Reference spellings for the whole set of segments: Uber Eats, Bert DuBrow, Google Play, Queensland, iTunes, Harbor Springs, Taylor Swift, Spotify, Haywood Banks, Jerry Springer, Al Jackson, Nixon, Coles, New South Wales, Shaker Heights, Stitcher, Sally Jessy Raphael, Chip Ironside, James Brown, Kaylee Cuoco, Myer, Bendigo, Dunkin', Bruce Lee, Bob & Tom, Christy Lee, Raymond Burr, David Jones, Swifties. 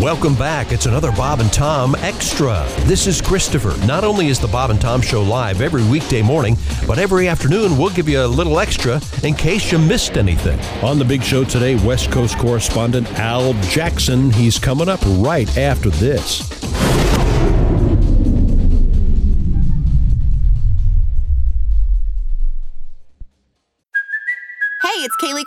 Welcome back. It's another Bob and Tom Extra. This is Christopher. Not only is the Bob and Tom Show live every weekday morning, but every afternoon we'll give you a little extra in case you missed anything. On the big show today, West Coast correspondent Al Jackson. He's coming up right after this. Hey, it's Kaylee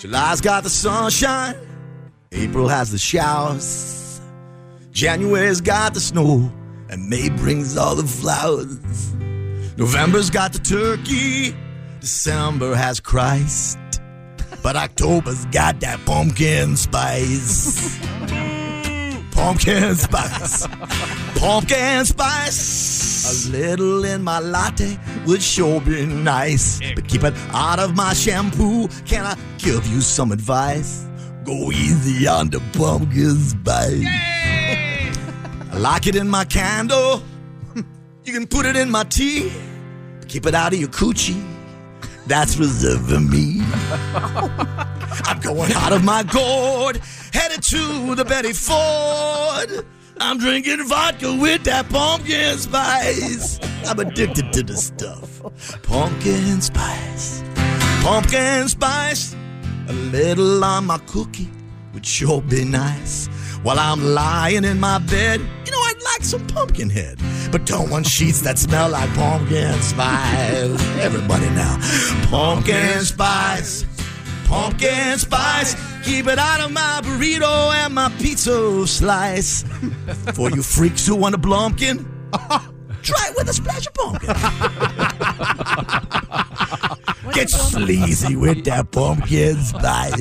July's got the sunshine, April has the showers, January's got the snow, and May brings all the flowers. November's got the turkey, December has Christ, but October's got that pumpkin spice. Pumpkin spice, pumpkin spice. A little in my latte would sure be nice, but keep it out of my shampoo. Can I give you some advice? Go easy on the pumpkin spice. Yay! I like it in my candle. You can put it in my tea, but keep it out of your coochie. That's reserved for me. I'm going out of my gourd, headed to the Betty Ford. I'm drinking vodka with that pumpkin spice. I'm addicted to this stuff. Pumpkin spice, pumpkin spice. A little on my cookie would sure be nice. While I'm lying in my bed, you know I'd like some pumpkin head, but don't want sheets that smell like pumpkin spice. Everybody now, pumpkin spice. Pumpkin spice, keep it out of my burrito and my pizza slice. For you freaks who want a blumpkin, try it with a splash of pumpkin. Get sleazy with that pumpkin spice.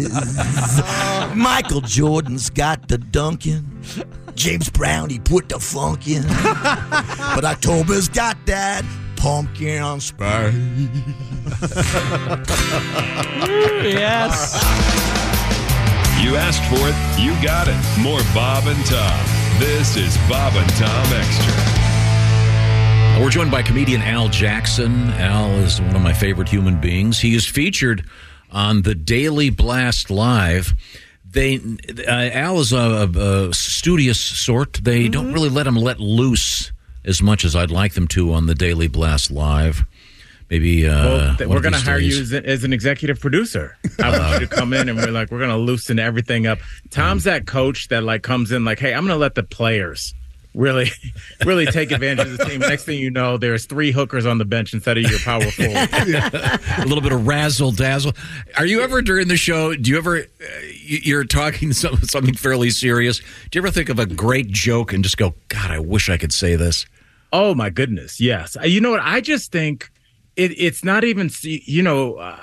Michael Jordan's got the Dunkin'. James Brown, he put the funk in. But October's got that pumpkin spice. Yes. You asked for it. You got it. More Bob and Tom. This is Bob and Tom Extra. We're joined by comedian Al Jackson. Al is one of my favorite human beings. He is featured on the Daily Blast Live. Al is a studious sort. They don't really let him let loose as much as I'd like them to on the Daily Blast Live. Maybe we're going to hire you as an executive producer. I want you to come in and we're going to loosen everything up. Tom's that coach that comes in hey, I'm going to let the players really take advantage of the team. Next thing you know, there's 3 hookers on the bench instead of your power forward. A little bit of razzle dazzle. Are you ever during the show, do you ever, you're talking something fairly serious, do you ever think of a great joke and just go, God, I wish I could say this? Oh, my goodness, yes. You know what? I just think it's not even,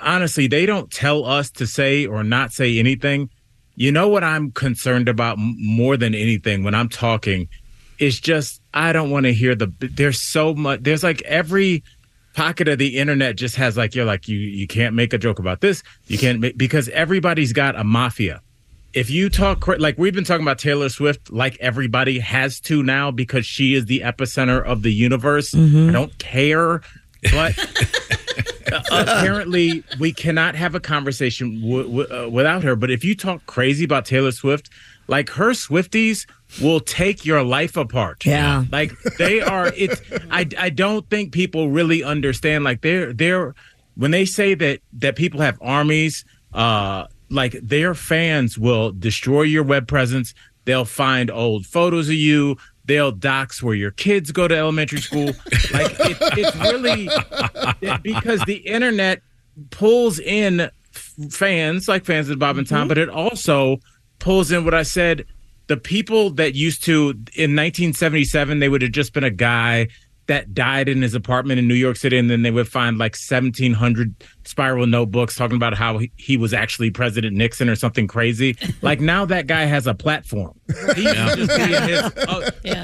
honestly, they don't tell us to say or not say anything. You know what I'm concerned about more than anything when I'm talking is just I don't want to hear there's so much. There's every pocket of the internet just has you're you can't make a joke about this. You can't because everybody's got a mafia. if you talk, like we've been talking about Taylor Swift, like everybody has to now because she is the epicenter of the universe. Mm-hmm. I don't care, but apparently we cannot have a conversation without her. But if you talk crazy about Taylor Swift, like her Swifties will take your life apart. Yeah. Like they are, it's, I don't think people really understand. Like they're, when they say that people have armies, like their fans will destroy your web presence. They'll find old photos of you. They'll dox where your kids go to elementary school. Like it's really because the internet pulls in fans, like fans of Bob and Tom, but it also pulls in what I said. The people that used to, in 1977, they would have just been a guy that died in his apartment in New York City, and then they would find like 1,700 spiral notebooks talking about how he was actually President Nixon or something crazy. Like now that guy has a platform.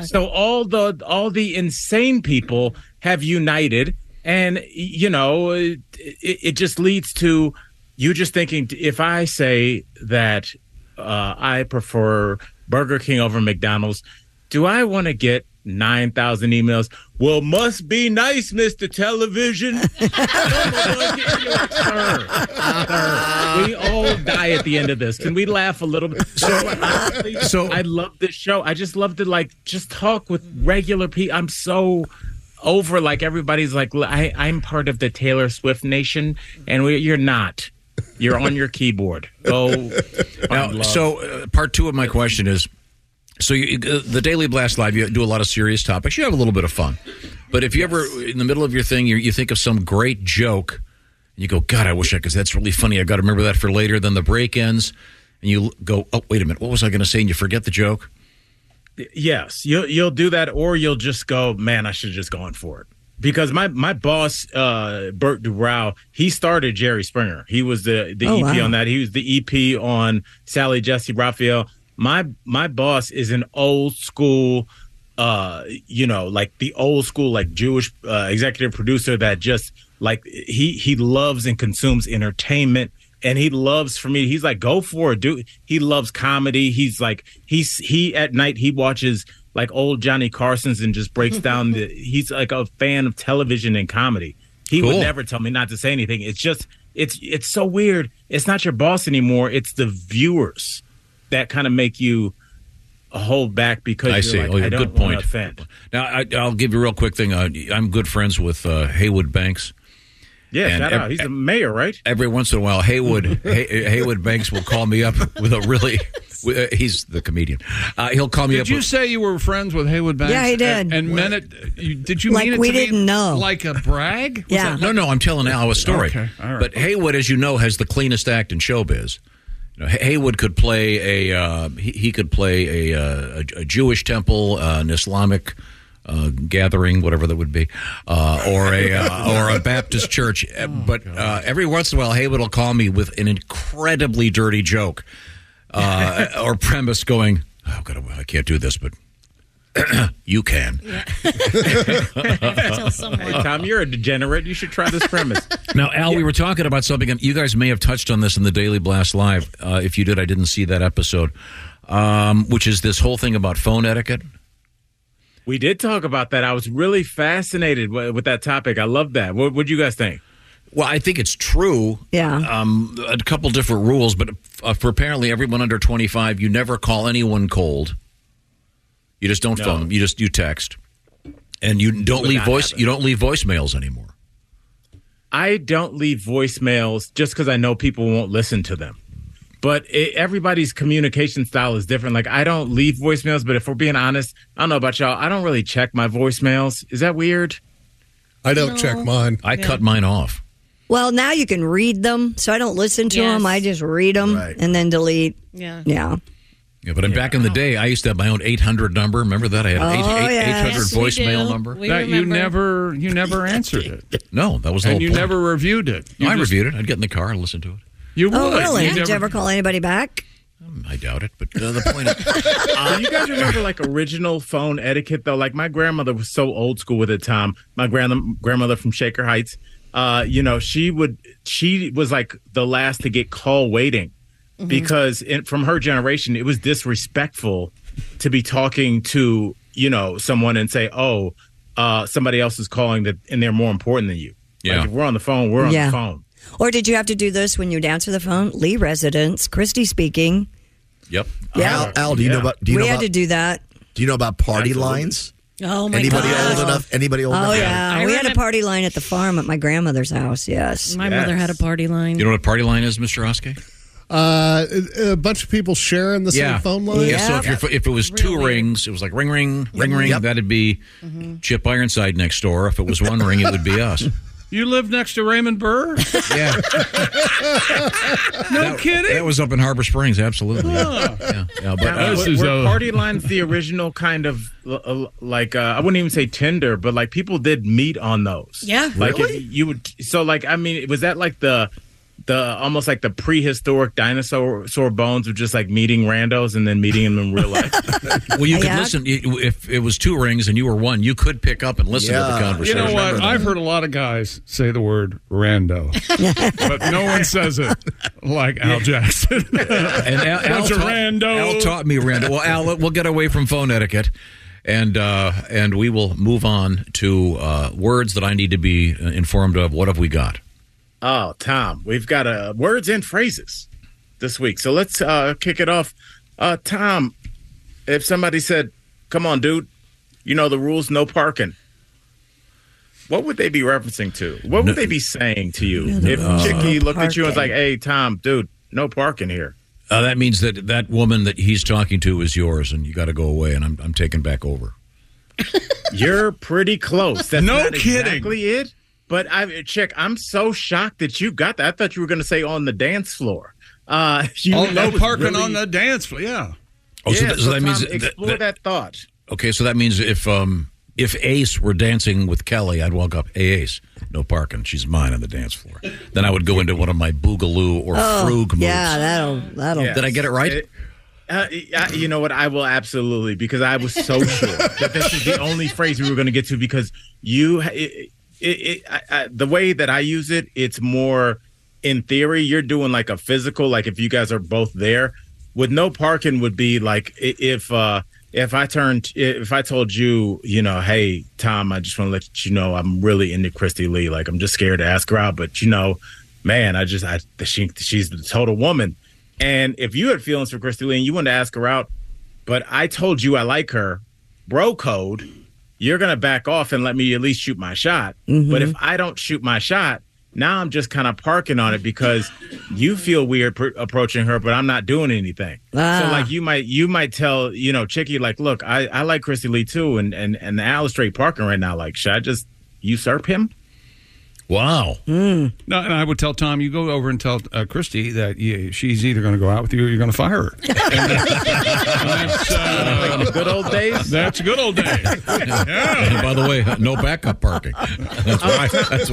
So all the insane people have united, and you know it just leads to you just thinking, if I say that I prefer Burger King over McDonald's, do I want to get 9,000 emails? Well, must be nice, Mr. Television. Sir, we all die at the end of this. Can we laugh a little bit? So I love this show. I just love to just talk with regular people. I'm so over everybody's I'm part of the Taylor Swift nation, and you're not. You're on your keyboard. Go. Now, so part two of my question is, so the Daily Blast Live, you do a lot of serious topics. You have a little bit of fun. But if you ever, in the middle of your thing, you think of some great joke, and you go, God, I wish I could. That's really funny. I got to remember that for later. Then the break ends, and you go, oh, wait a minute. What was I going to say? And you forget the joke? Yes. You'll do that, or you'll just go, man, I should have just gone for it. Because my boss, Bert DuBrow, he started Jerry Springer. He was the EP on that. He was the EP on Sally Jessy Raphael. My boss is an old school, the old school Jewish executive producer that just he loves and consumes entertainment. And he loves, for me, he's like, go for it, dude. He loves comedy. He's like, he at night, he watches old Johnny Carson's and just breaks down he's like a fan of television and comedy. He would never tell me not to say anything. It's just, it's so weird. It's not your boss anymore. It's the viewers that kind of make you hold back because I don't want to offend. Now, I'll give you a real quick thing. I'm good friends with Haywood Banks. Yeah, shout out. He's the mayor, right? Every once in a while, Haywood Banks will call me up with a really... he's the comedian. He'll call me up. Did you say you were friends with Haywood Banks? Yeah, he did. And meant it. Did you mean it? We didn't know. Like a brag? Was that? No, I'm telling Al a story. Okay. All right. But Haywood, as you know, has the cleanest act in showbiz. You know, Haywood could play a Jewish temple, an Islamic gathering, whatever that would be, or a Baptist church. Oh, but every once in a while, Haywood will call me with an incredibly dirty joke. Or premise going, oh God, I can't do this, but you can. Yeah. Tell someone. Hey, Tom, you're a degenerate. You should try this premise. Now, Al, we were talking about something, and you guys may have touched on this in the Daily Blast Live. If you did, I didn't see that episode, which is this whole thing about phone etiquette. We did talk about that. I was really fascinated with that topic. I love that. What do you guys think? Well, I think it's true. Yeah. A couple different rules, but for apparently everyone under 25, you never call anyone cold. You just don't phone them. You just text, and you don't leave You don't leave voicemails anymore. I don't leave voicemails just because I know people won't listen to them. But everybody's communication style is different. Like, I don't leave voicemails, but if we're being honest, I don't know about y'all. I don't really check my voicemails. Is that weird? I don't check mine. I cut mine off. Well, now you can read them, so I don't listen to them. I just read them and then delete. Yeah, but back in the day, I used to have my own 800 number. Remember that? I had an 800 voicemail number. That you never answered it. No, that was the whole point. And you never reviewed it. I reviewed it. I'd get in the car and listen to it. You would. Oh, really? Did you ever call anybody back? I doubt it, but the point is... you guys remember, original phone etiquette, though? Like, my grandmother was so old school with it, Tom. My grandmother from Shaker Heights, she was, the last to get call waiting. mm-hmm. because from her generation, it was disrespectful to be talking to, you know, someone and say, oh, somebody else is calling that and they're more important than you. Yeah. Like if we're on the phone, we're on the phone. Or did you have to do this when you'd answer the phone? Lee residence, Christy speaking. Yep. Yeah. Al, do you know about? Do you know about, had to do that. Do you know about party lines? Oh my god! Anybody old enough? Oh yeah, we had a party line at the farm at my grandmother's house. Yes, my mother had a party line. You know what a party line is, Mr. Oskey? A bunch of people sharing the same phone line. Yeah. So if it was two rings, it was like ring, ring. Yep. That'd be Chip Ironside next door. If it was one ring, it would be us. You live next to Raymond Burr? Yeah. No kidding? That was up in Harbor Springs, absolutely. Oh. Yeah. Yeah, but, were party lines the original kind of, like, I wouldn't even say Tinder, but, like, people did meet on those. Yeah. Like, really? You would, so, like, I mean, was that, like, the almost like the prehistoric dinosaur bones of just like meeting randos and then meeting them in real life. Well, you could listen. If it was two rings and you were one, you could pick up and listen to the conversation. You know what? I've heard a lot of guys say the word rando, but no one says it like Al Jackson. And Al taught me rando. Well, Al, we'll get away from phone etiquette. And we will move on to words that I need to be informed of. What have we got? Oh, Tom, we've got words and phrases this week. So let's kick it off. Tom, if somebody said, come on, dude, you know the rules, no parking. What would they be referencing to? What would they be saying to you? If Chicky looked at you and was like, hey, Tom, dude, no parking here. That means that woman that he's talking to is yours and you got to go away and I'm taking back over. You're pretty close. That's not exactly it. But, Chick, I'm so shocked that you got that. I thought you were going to say on the dance floor. No parking on the dance floor, Oh, yeah, so that means... Explore that thought. Okay, so that means if Ace were dancing with Kelly, I'd walk up, hey, Ace, no parking. She's mine on the dance floor. Then I would go into one of my boogaloo or frug moves. Yeah, that'll... Yes. Did I get it right? You know what? I will absolutely, because I was so sure that this is the only phrase we were going to get to because you... the way that I use it, it's more in theory. You're doing like a physical, like if you guys are both there. With no parking would be like if I told you, you know, hey Tom, I just want to let you know I'm really into Christy Lee. Like I'm just scared to ask her out, but you know, man, she's the total woman. And if you had feelings for Christy Lee and you wanted to ask her out, but I told you I like her, bro code. You're going to back off and let me at least shoot my shot. Mm-hmm. But if I don't shoot my shot, now I'm just kind of parking on it because you feel weird approaching her, but I'm not doing anything. So like you might tell, you know, Chicky, like, look, I like Christy Lee too. And Al is straight parking right now. Like, should I just usurp him? Wow. Mm. No, and I would tell Tom, you go over and tell Christy that she's either going to go out with you or you're going to fire her. That's like the good old days? That's good old days. Yeah. And by the way, no backup parking. That's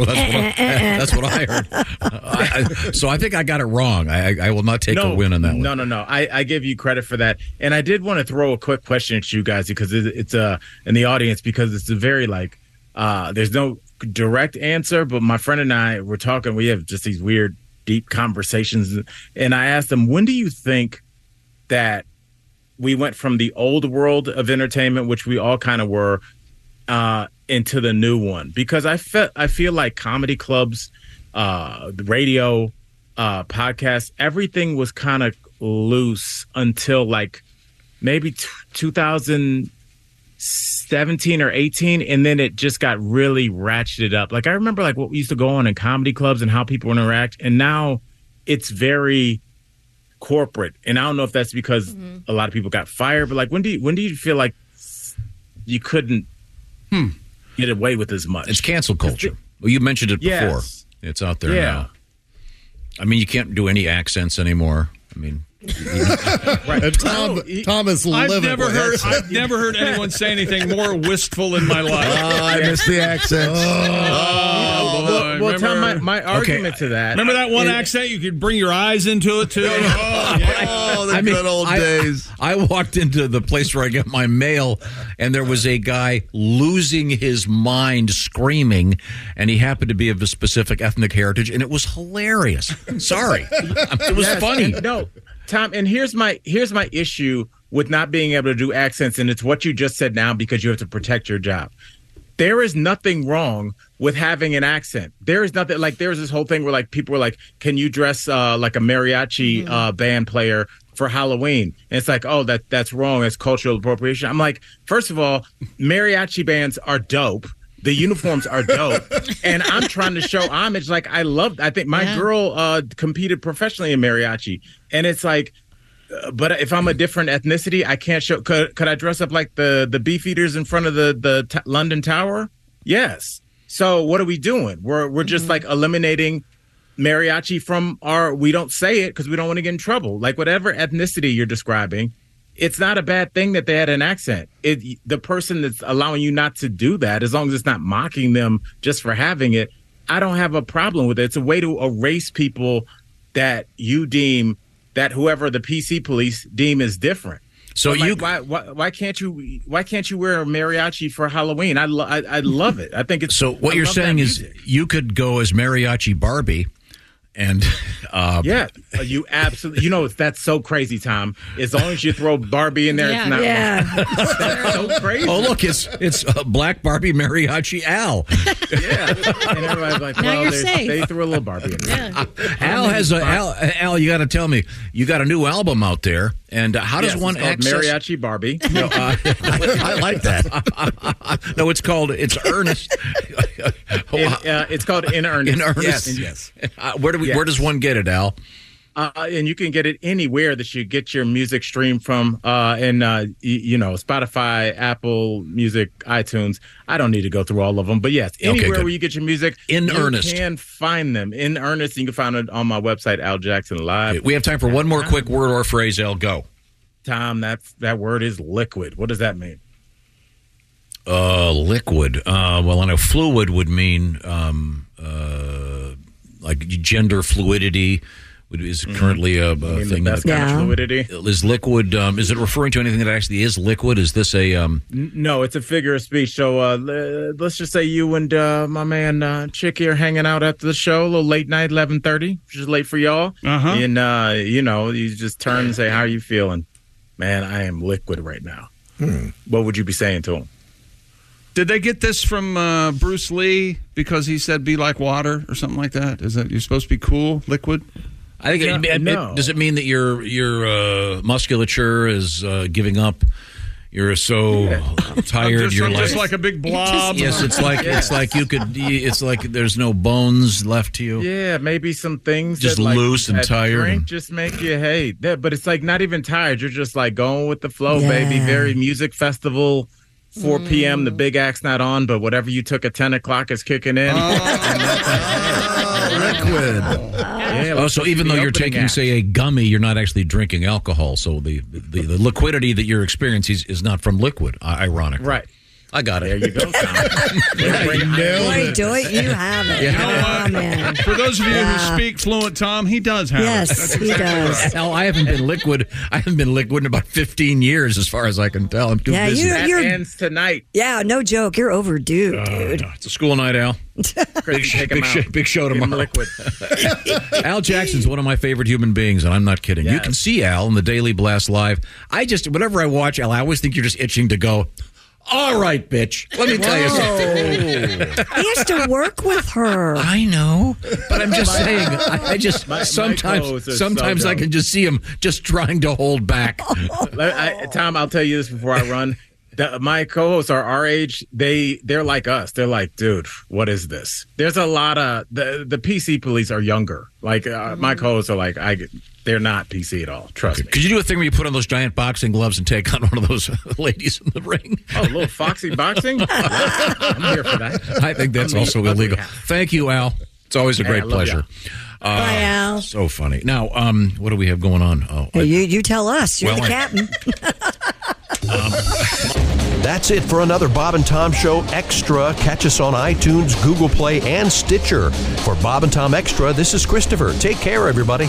what I heard. So I think I got it wrong. I will not take a win on that one. No. I give you credit for that. And I did want to throw a quick question at you guys because it's in the audience because it's a very like there's no direct answer, but my friend and I were talking. We have just these weird, deep conversations. And I asked him, when do you think that we went from the old world of entertainment, which we all kind of were, into the new one? Because I feel like comedy clubs, radio, podcasts, everything was kind of loose until like maybe 2017 or 18, and then it just got really ratcheted up. Like I remember like what we used to go on in comedy clubs and how people interact, and now it's very corporate. And I don't know if that's because a lot of people got fired, but like when do you feel like you couldn't get away with as much? It's cancel culture. Well, you mentioned it before. It's out there now. I mean, you can't do any accents anymore. I mean, right. Tom is living. I've never heard anyone say anything more wistful in my life. Oh, I miss the accent. Well, Tom, my argument to that. Remember that one accent? You could bring your eyes into it too. The good old days. I walked into the place where I get my mail, and there was a guy losing his mind, screaming, and he happened to be of a specific ethnic heritage, and it was hilarious. Sorry, it was funny. No. Tom, and here's my issue with not being able to do accents, and it's what you just said now because you have to protect your job. There is nothing wrong with having an accent. There is nothing, like, there was this whole thing where, like, people were like, can you dress like a mariachi band player for Halloween? And it's like, oh, that's wrong. It's cultural appropriation. I'm like, first of all, mariachi bands are dope. The uniforms are dope. And I'm trying to show homage. Like, I think my girl competed professionally in mariachi. And it's like, but if I'm a different ethnicity, I can't show. Could I dress up like the beefeaters in front of the London Tower? Yes. So what are we doing? We're just like eliminating mariachi from our. We don't say it because we don't want to get in trouble. Like, whatever ethnicity you're describing, it's not a bad thing that they had an accent. The person that's allowing you not to do that, as long as it's not mocking them just for having it, I don't have a problem with it. It's a way to erase people that you deem. That whoever the PC police deem is different. So, like, why can't you wear a mariachi for Halloween? I love it. I think it's so. What you're saying is you could go as mariachi Barbie, and yeah, you absolutely. You know that's so crazy, Tom. As long as you throw Barbie in there, it's not. Yeah, that's so crazy. Oh, look, it's black Barbie mariachi Al. Yeah, and everybody's like, now well, they threw a little Barbie in there. Yeah. Al, you got to tell me, you got a new album out there, and how does one access mariachi Barbie? No, I like that. No, it's Earnest. It's called In Earnest. In Earnest. Yes. Where does one get it, Al? And you can get it anywhere that you get your music stream from, and Spotify, Apple Music, iTunes. I don't need to go through all of them, but yes, anywhere where you get your music, In Earnest, you can find them. In Earnest, and you can find it on my website, Al Jackson Live. Okay, we have time for one more quick word or phrase, Al. Go. Tom, that word is liquid. What does that mean? Liquid. Well, I know fluid would mean like gender fluidity. Is currently a thing. The best kind of fluidity. Is liquid? Is it referring to anything that actually is liquid? Is this a? No, it's a figure of speech. So let's just say you and my man Chick here hanging out after the show, a little late night, 11:30, which is late for y'all. Uh-huh. And you just turn and say, "How are you feeling, man? I am liquid right now." What would you be saying to him? Did they get this from Bruce Lee because he said "be like water" or something like that? Is that you're supposed to be cool, liquid? I think does it mean that your musculature is giving up? You're so tired. You're just like a big blob. Yes, it's like it's like you could. It's like there's no bones left to you. Yeah, maybe some things just that, loose and tired. Drink just make you hate. Yeah, but it's like not even tired. You're just like going with the flow, baby. Very music festival. 4 p.m. The big axe not on, but whatever you took at 10 o'clock is kicking in. Liquid. Yeah, so even though you're taking, say, a gummy, you're not actually drinking alcohol. So the liquidity that you're experiencing is not from liquid, ironically. Right. I got it. There you go, Tom. Boy, do it. You have it. Yeah. Oh, man. For those of you who speak fluent Tom, he does have it. Yes, he does. Al, I haven't been liquid in about 15 years, as far as I can tell. I'm too busy. That ends tonight. Yeah, no joke. You're overdue, dude. It's a school night, Al. Big show tomorrow. Al Jackson's one of my favorite human beings, and I'm not kidding. Yes. You can see Al in the Daily Blast Live. Whenever I watch Al, I always think you're just itching to go, all right, bitch. Let me tell you something. He has to work with her. I know, but I'm just saying. Sometimes I can just see him just trying to hold back. Tom, I'll tell you this before I run. My co-hosts are our age. They're like us. They're like, dude, what is this? There's a lot of the PC police are younger. Like my co-hosts are like, they're not PC at all. Trust me. Could you do a thing where you put on those giant boxing gloves and take on one of those ladies in the ring? Oh, a little foxy boxing? I'm here for that. I think that's also illegal. Thank you, Al. It's always a great pleasure. Bye, Al. So funny. Now, what do we have going on? Oh, you tell us. You're the captain. That's it for another Bob and Tom Show Extra. Catch us on iTunes, Google Play, and Stitcher. For Bob and Tom Extra, this is Christopher. Take care, everybody.